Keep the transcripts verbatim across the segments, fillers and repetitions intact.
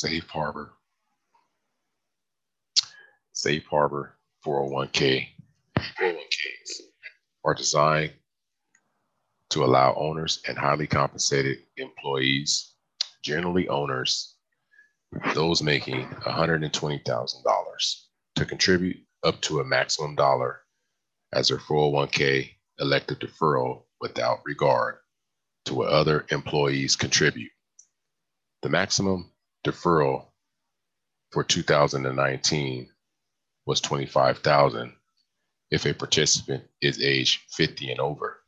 Safe Harbor. Safe Harbor four oh one K, four oh one Ks are designed to allow owners and highly compensated employees, generally owners, those making one hundred twenty thousand dollars, to contribute up to a maximum dollar as their four oh one K elective deferral without regard to what other employees contribute. The maximum deferral for two thousand nineteen was twenty-five thousand dollars if a participant is age fifty and over.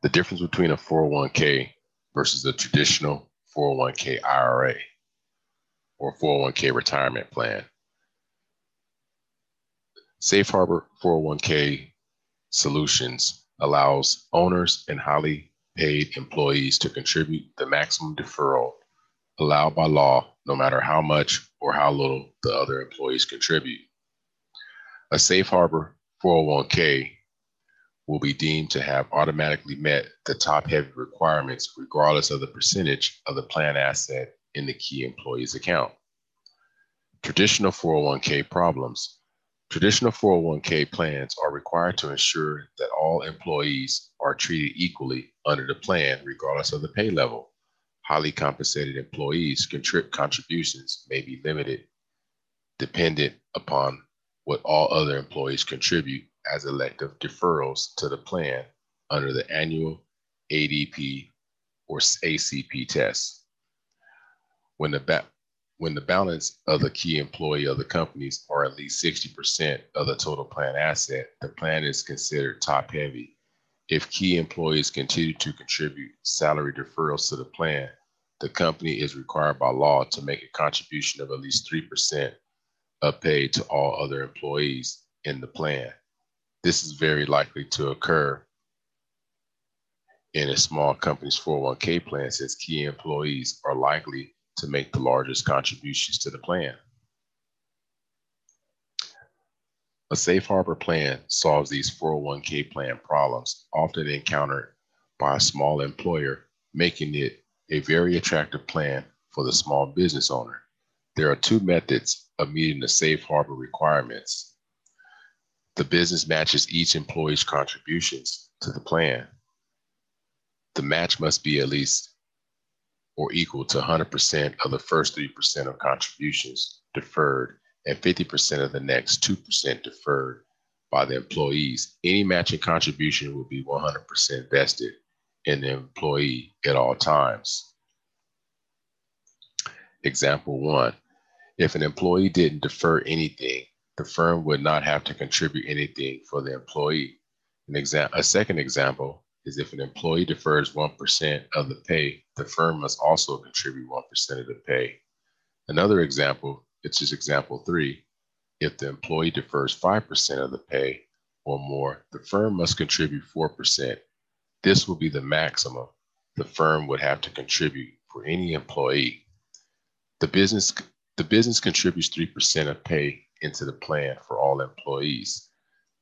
The difference between a four oh one K versus a traditional four oh one K I R A or four oh one K retirement plan. Safe Harbor four oh one K solutions allows owners and highly paid employees to contribute the maximum deferral allowed by law, no matter how much or how little the other employees contribute. A Safe Harbor four oh one K will be deemed to have automatically met the top-heavy requirements regardless of the percentage of the plan asset in the key employee's account. Traditional four oh one K problems. Traditional four oh one K plans are required to ensure that all employees are treated equally under the plan regardless of the pay level. Highly compensated employees' contributions may be limited, dependent upon what all other employees contribute as elective deferrals to the plan under the annual A D P or A C P test. When the, ba when the balance of the key employee of the companies are at least sixty percent of the total plan asset, the plan is considered top heavy. If key employees continue to contribute salary deferrals to the plan, the company is required by law to make a contribution of at least three percent of pay to all other employees in the plan. This is very likely to occur in a small company's four oh one K plan since key employees are likely to make the largest contributions to the plan. A Safe Harbor plan solves these four oh one K plan problems often encountered by a small employer, making it a very attractive plan for the small business owner. There are two methods of meeting the Safe Harbor requirements. The business matches each employee's contributions to the plan. The match must be at least or equal to one hundred percent of the first three percent of contributions deferred and fifty percent of the next two percent deferred by the employees. Any matching contribution will be one hundred percent vested in the employee at all times. Example one, if an employee didn't defer anything, the firm would not have to contribute anything for the employee. An exa- a second example is if an employee defers one percent of the pay, the firm must also contribute one percent of the pay. Another example, which is example three, if the employee defers five percent of the pay or more, the firm must contribute four percent. This will be the maximum the firm would have to contribute for any employee. The business, the business contributes three percent of pay into the plan for all employees.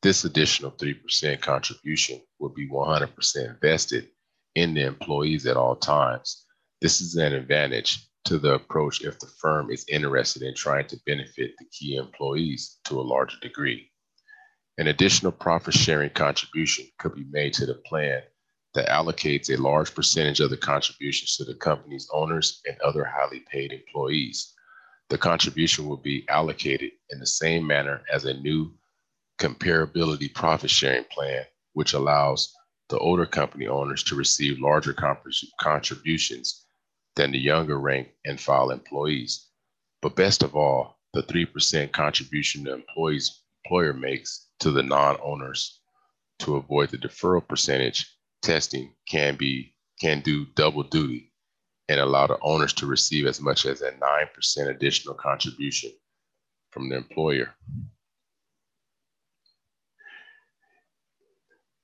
This additional three percent contribution will be one hundred percent vested in the employees at all times. This is an advantage to the approach if the firm is interested in trying to benefit the key employees to a larger degree. An additional profit sharing contribution could be made to the plan that allocates a large percentage of the contributions to the company's owners and other highly paid employees. The contribution will be allocated in the same manner as a new comparability profit-sharing plan, which allows the older company owners to receive larger contributions than the younger rank and file employees. But best of all, the three percent contribution the employee's employer makes to the non-owners to avoid the deferral percentage testing can be can do double duty and allow the owners to receive as much as a nine percent additional contribution from the employer.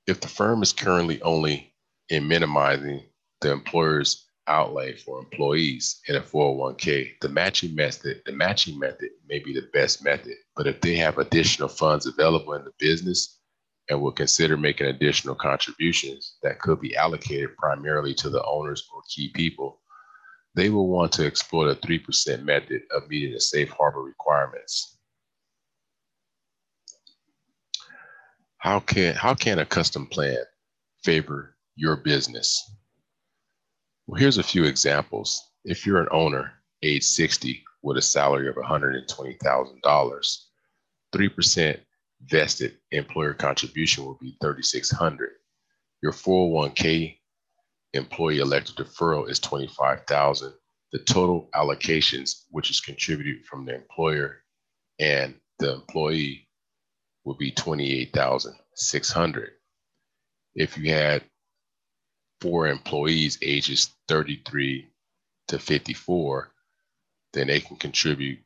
If the firm is currently only in minimizing the employer's outlay for employees in a four oh one K, the matching method, the matching method may be the best method, but if they have additional funds available in the business and will consider making additional contributions that could be allocated primarily to the owners or key people, they will want to explore the three percent method of meeting the safe harbor requirements. How can, how can a custom plan favor your business? Well, here's a few examples. If you're an owner, age sixty, with a salary of one hundred twenty thousand dollars, three percent vested employer contribution will be three thousand six hundred dollars. Your four oh one K employee elected deferral is twenty-five thousand dollars. The total allocations, which is contributed from the employer and the employee, will be twenty-eight thousand six hundred dollars. If you had four employees ages thirty-three to fifty-four, then they can contribute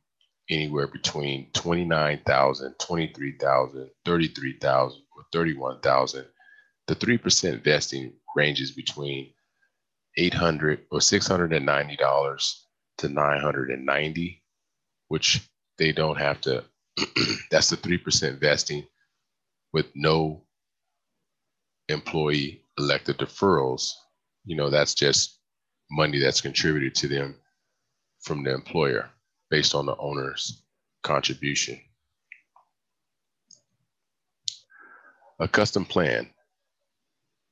anywhere between twenty-nine thousand dollars, twenty-three thousand dollars, thirty-three thousand dollars, or thirty-one thousand dollars. The three percent vesting ranges between eight hundred dollars or six hundred ninety dollars to nine hundred ninety dollars, which they don't have to, that's the three percent vesting with no employee elected deferrals. You know, that's just money that's contributed to them from the employer based on the owner's contribution. A custom plan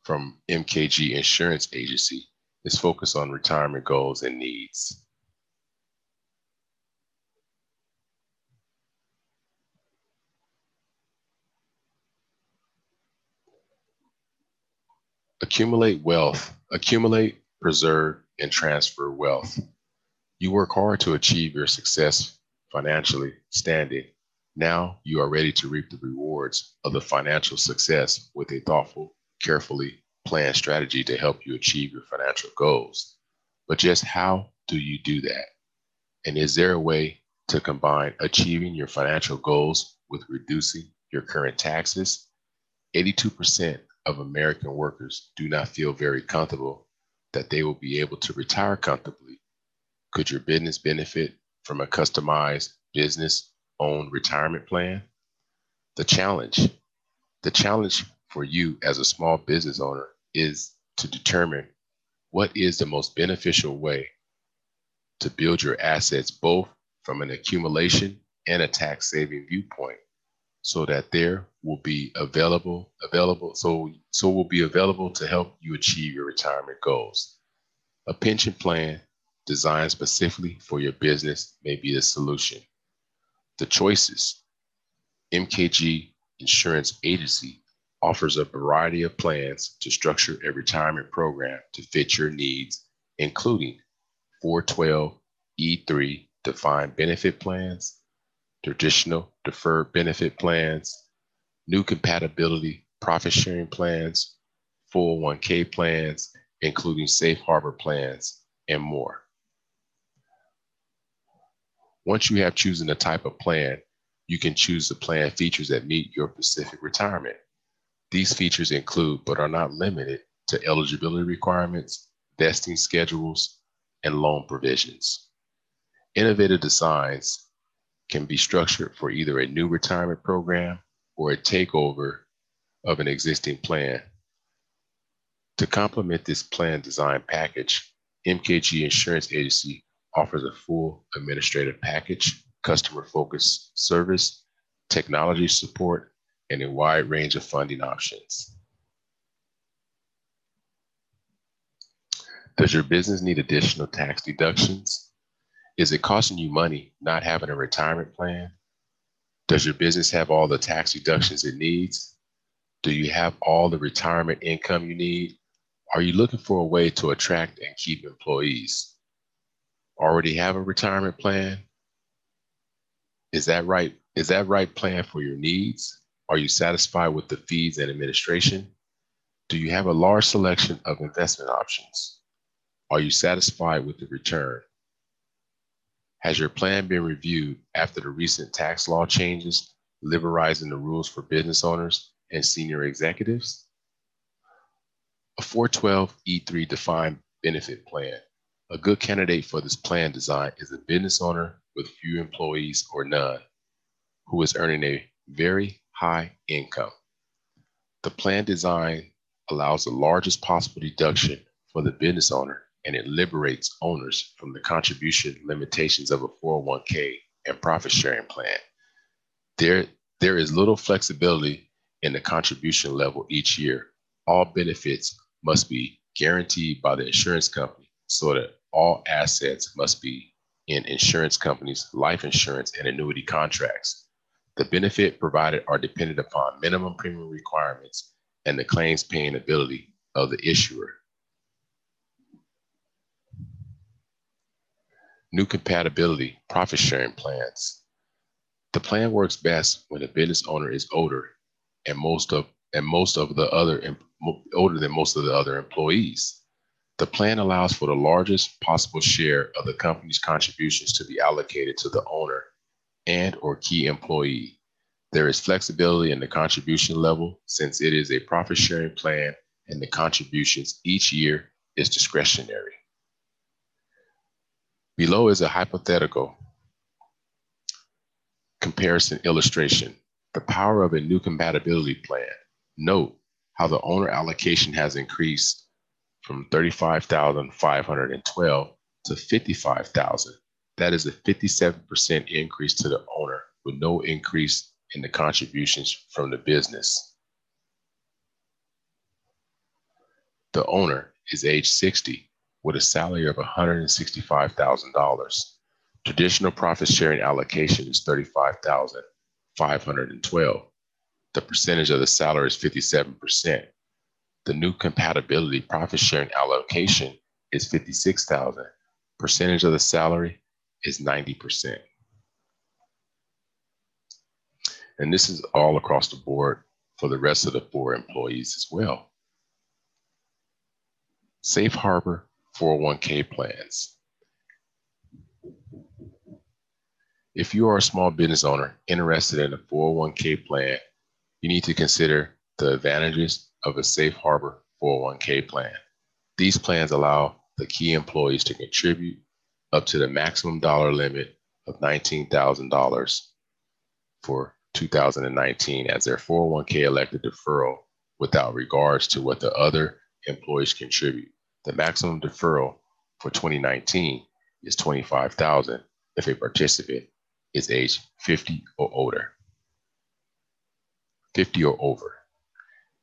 from M K G Insurance Agency is focused on retirement goals and needs. Accumulate wealth, accumulate, preserve, and transfer wealth. You work hard to achieve your success financially standing. Now you are ready to reap the rewards of the financial success with a thoughtful, carefully planned strategy to help you achieve your financial goals. But just how do you do that? And is there a way to combine achieving your financial goals with reducing your current taxes? eighty-two percent of American workers do not feel very comfortable that they will be able to retire comfortably. Could your business benefit from a customized business-owned retirement plan? The challenge, the challenge for you as a small business owner is to determine what is the most beneficial way to build your assets, both from an accumulation and a tax-saving viewpoint, so that there will be available, available, so, so will be available to help you achieve your retirement goals. A pension plan designed specifically for your business may be the solution. The choices. M K G Insurance Agency offers a variety of plans to structure a retirement program to fit your needs, including four twelve E three defined benefit plans, traditional deferred benefit plans, new compatibility profit sharing plans, four oh one K plans, including safe harbor plans, and more. Once you have chosen the type of plan, you can choose the plan features that meet your specific retirement. These features include, but are not limited to, eligibility requirements, vesting schedules, and loan provisions. Innovative designs can be structured for either a new retirement program or a takeover of an existing plan. To complement this plan design package, M K G Insurance Agency offers a full administrative package, customer-focused service, technology support, and a wide range of funding options. Does your business need additional tax deductions? Is it costing you money not having a retirement plan? Does your business have all the tax deductions it needs? Do you have all the retirement income you need? Are you looking for a way to attract and keep employees? Already have a retirement plan? Is that right? Is that right plan for your needs? Are you satisfied with the fees and administration? Do you have a large selection of investment options? Are you satisfied with the return? Has your plan been reviewed after the recent tax law changes, liberalizing the rules for business owners and senior executives? A four twelve E three defined benefit plan. A good candidate for this plan design is a business owner with few employees or none, who is earning a very high income. The plan design allows the largest possible deduction for the business owner and it liberates owners from the contribution limitations of a four oh one k and profit sharing plan. There, there is little flexibility in the contribution level each year. All benefits must be guaranteed by the insurance company, so that all assets must be in insurance companies' life insurance and annuity contracts. The benefit provided are dependent upon minimum premium requirements and the claims paying ability of the issuer. New compatibility, profit sharing plans. The plan works best when the business owner is older and most of and most of the other older than most of the other employees. The plan allows for the largest possible share of the company's contributions to be allocated to the owner and or key employee. There is flexibility in the contribution level since it is a profit sharing plan and the contributions each year is discretionary. Below is a hypothetical comparison illustration. The power of a new compatibility plan. Note how the owner allocation has increased from thirty-five thousand five hundred twelve to fifty-five thousand. That is a fifty-seven percent increase to the owner with no increase in the contributions from the business. The owner is age sixty with a salary of one hundred sixty-five thousand dollars. Traditional profit sharing allocation is thirty-five thousand five hundred twelve. The percentage of the salary is fifty-seven percent. The new compatibility profit sharing allocation is fifty-six thousand dollars. Percentage of the salary is ninety percent. And this is all across the board for the rest of the four employees as well. Safe Harbor four oh one k plans. If you are a small business owner interested in a four oh one k plan, you need to consider the advantages of a Safe Harbor four oh one k plan. These plans allow the key employees to contribute up to the maximum dollar limit of nineteen thousand dollars for two thousand nineteen as their four oh one k elected deferral without regards to what the other employees contribute. The maximum deferral for twenty nineteen is twenty-five thousand dollars if a participant is age fifty or older, fifty or over.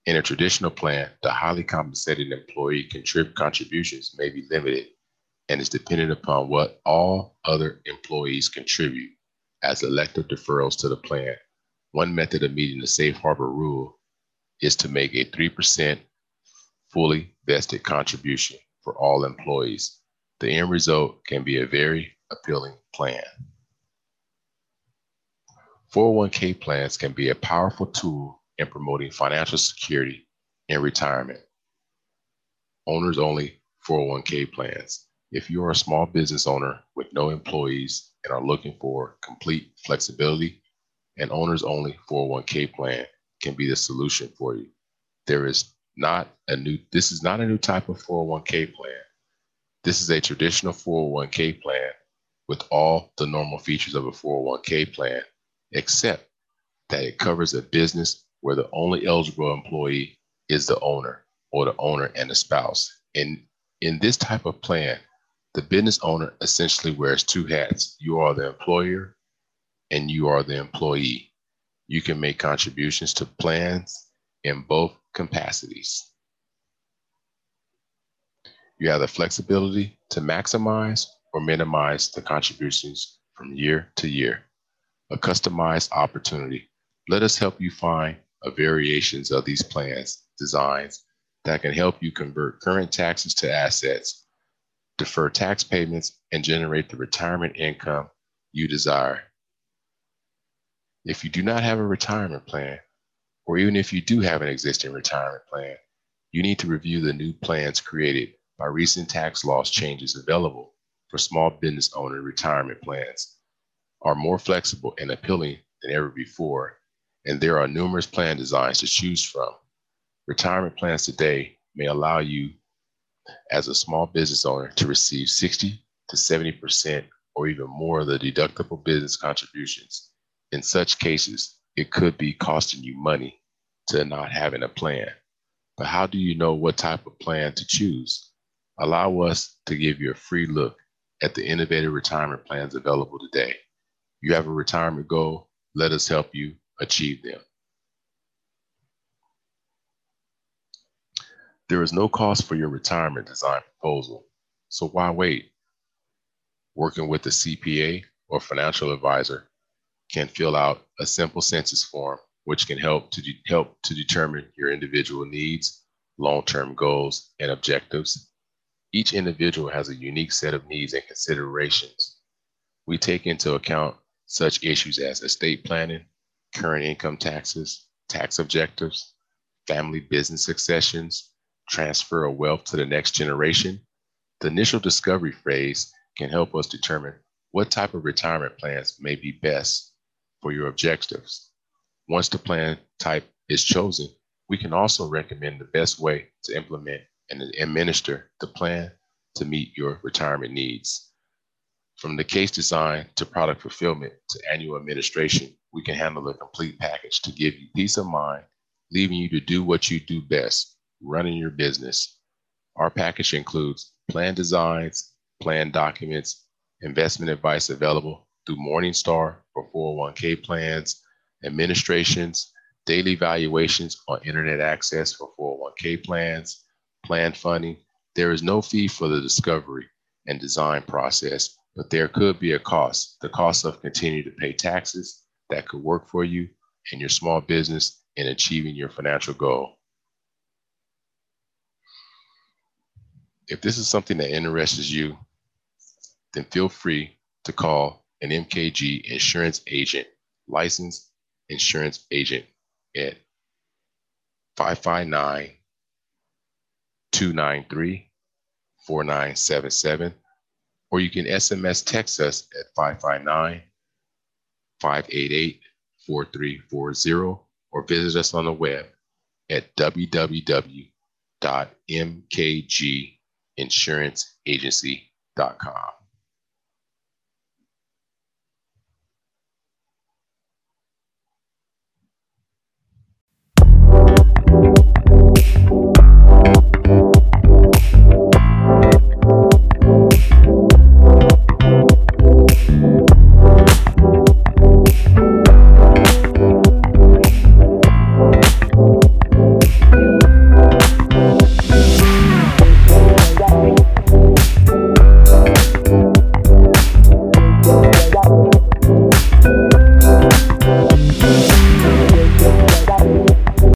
In a traditional plan, the highly compensated employee contrib- contributions may be limited and is dependent upon what all other employees contribute as elective deferrals to the plan. One method of meeting the Safe Harbor rule is to make a three percent fully vested contribution for all employees. The end result can be a very appealing plan. four oh one k plans can be a powerful tool in promoting financial security in retirement. Owners only four oh one k plans. If you are a small business owner with no employees and are looking for complete flexibility, an owners only four oh one k plan can be the solution for you. There is not a new, this is not a new type of four oh one k plan. This is a traditional four oh one k plan with all the normal features of a four oh one k plan, except that it covers a business where the only eligible employee is the owner or the owner and the spouse. In, in this type of plan, the business owner essentially wears two hats. You are the employer and you are the employee. You can make contributions to plans in both capacities. You have the flexibility to maximize or minimize the contributions from year to year. A customized opportunity. Let us help you find a variations of these plans designs that can help you convert current taxes to assets, defer tax payments, and generate the retirement income you desire. If you do not have a retirement plan, or even if you do have an existing retirement plan, you need to review the new plans created by recent tax laws changes available for small business owner retirement plans are more flexible and appealing than ever before, and there are numerous plan designs to choose from. Retirement plans today may allow you as a small business owner to receive sixty to seventy percent or even more of the deductible business contributions. In such cases, it could be costing you money to not having a plan. But how do you know what type of plan to choose? Allow us to give you a free look at the innovative retirement plans available today. You have a retirement goal, let us help you achieve them. There is no cost for your retirement design proposal, so why wait? Working with a C P A or financial advisor can fill out a simple census form, which can help to, help to determine your individual needs, long-term goals, and objectives. Each individual has a unique set of needs and considerations. We take into account such issues as estate planning, current income taxes, tax objectives, family business successions, transfer of wealth to the next generation. The initial discovery phase can help us determine what type of retirement plans may be best for your objectives. Once the plan type is chosen, we can also recommend the best way to implement and administer the plan to meet your retirement needs. From the case design to product fulfillment to annual administration, we can handle a complete package to give you peace of mind, leaving you to do what you do best, running your business. Our package includes plan designs, plan documents, investment advice available through Morningstar for four oh one K plans, administrations, daily valuations on internet access for four oh one K plans, plan funding. There is no fee for the discovery and design process, but there could be a cost, the cost of continuing to pay taxes that could work for you and your small business in achieving your financial goal. If this is something that interests you, then feel free to call an M K G insurance agent, licensed insurance agent, at five five nine, two nine three, four nine seven seven, or you can S M S text us at five five nine, five eight eight, four three four zero, or visit us on the web at w w w dot m k g insurance agency dot com.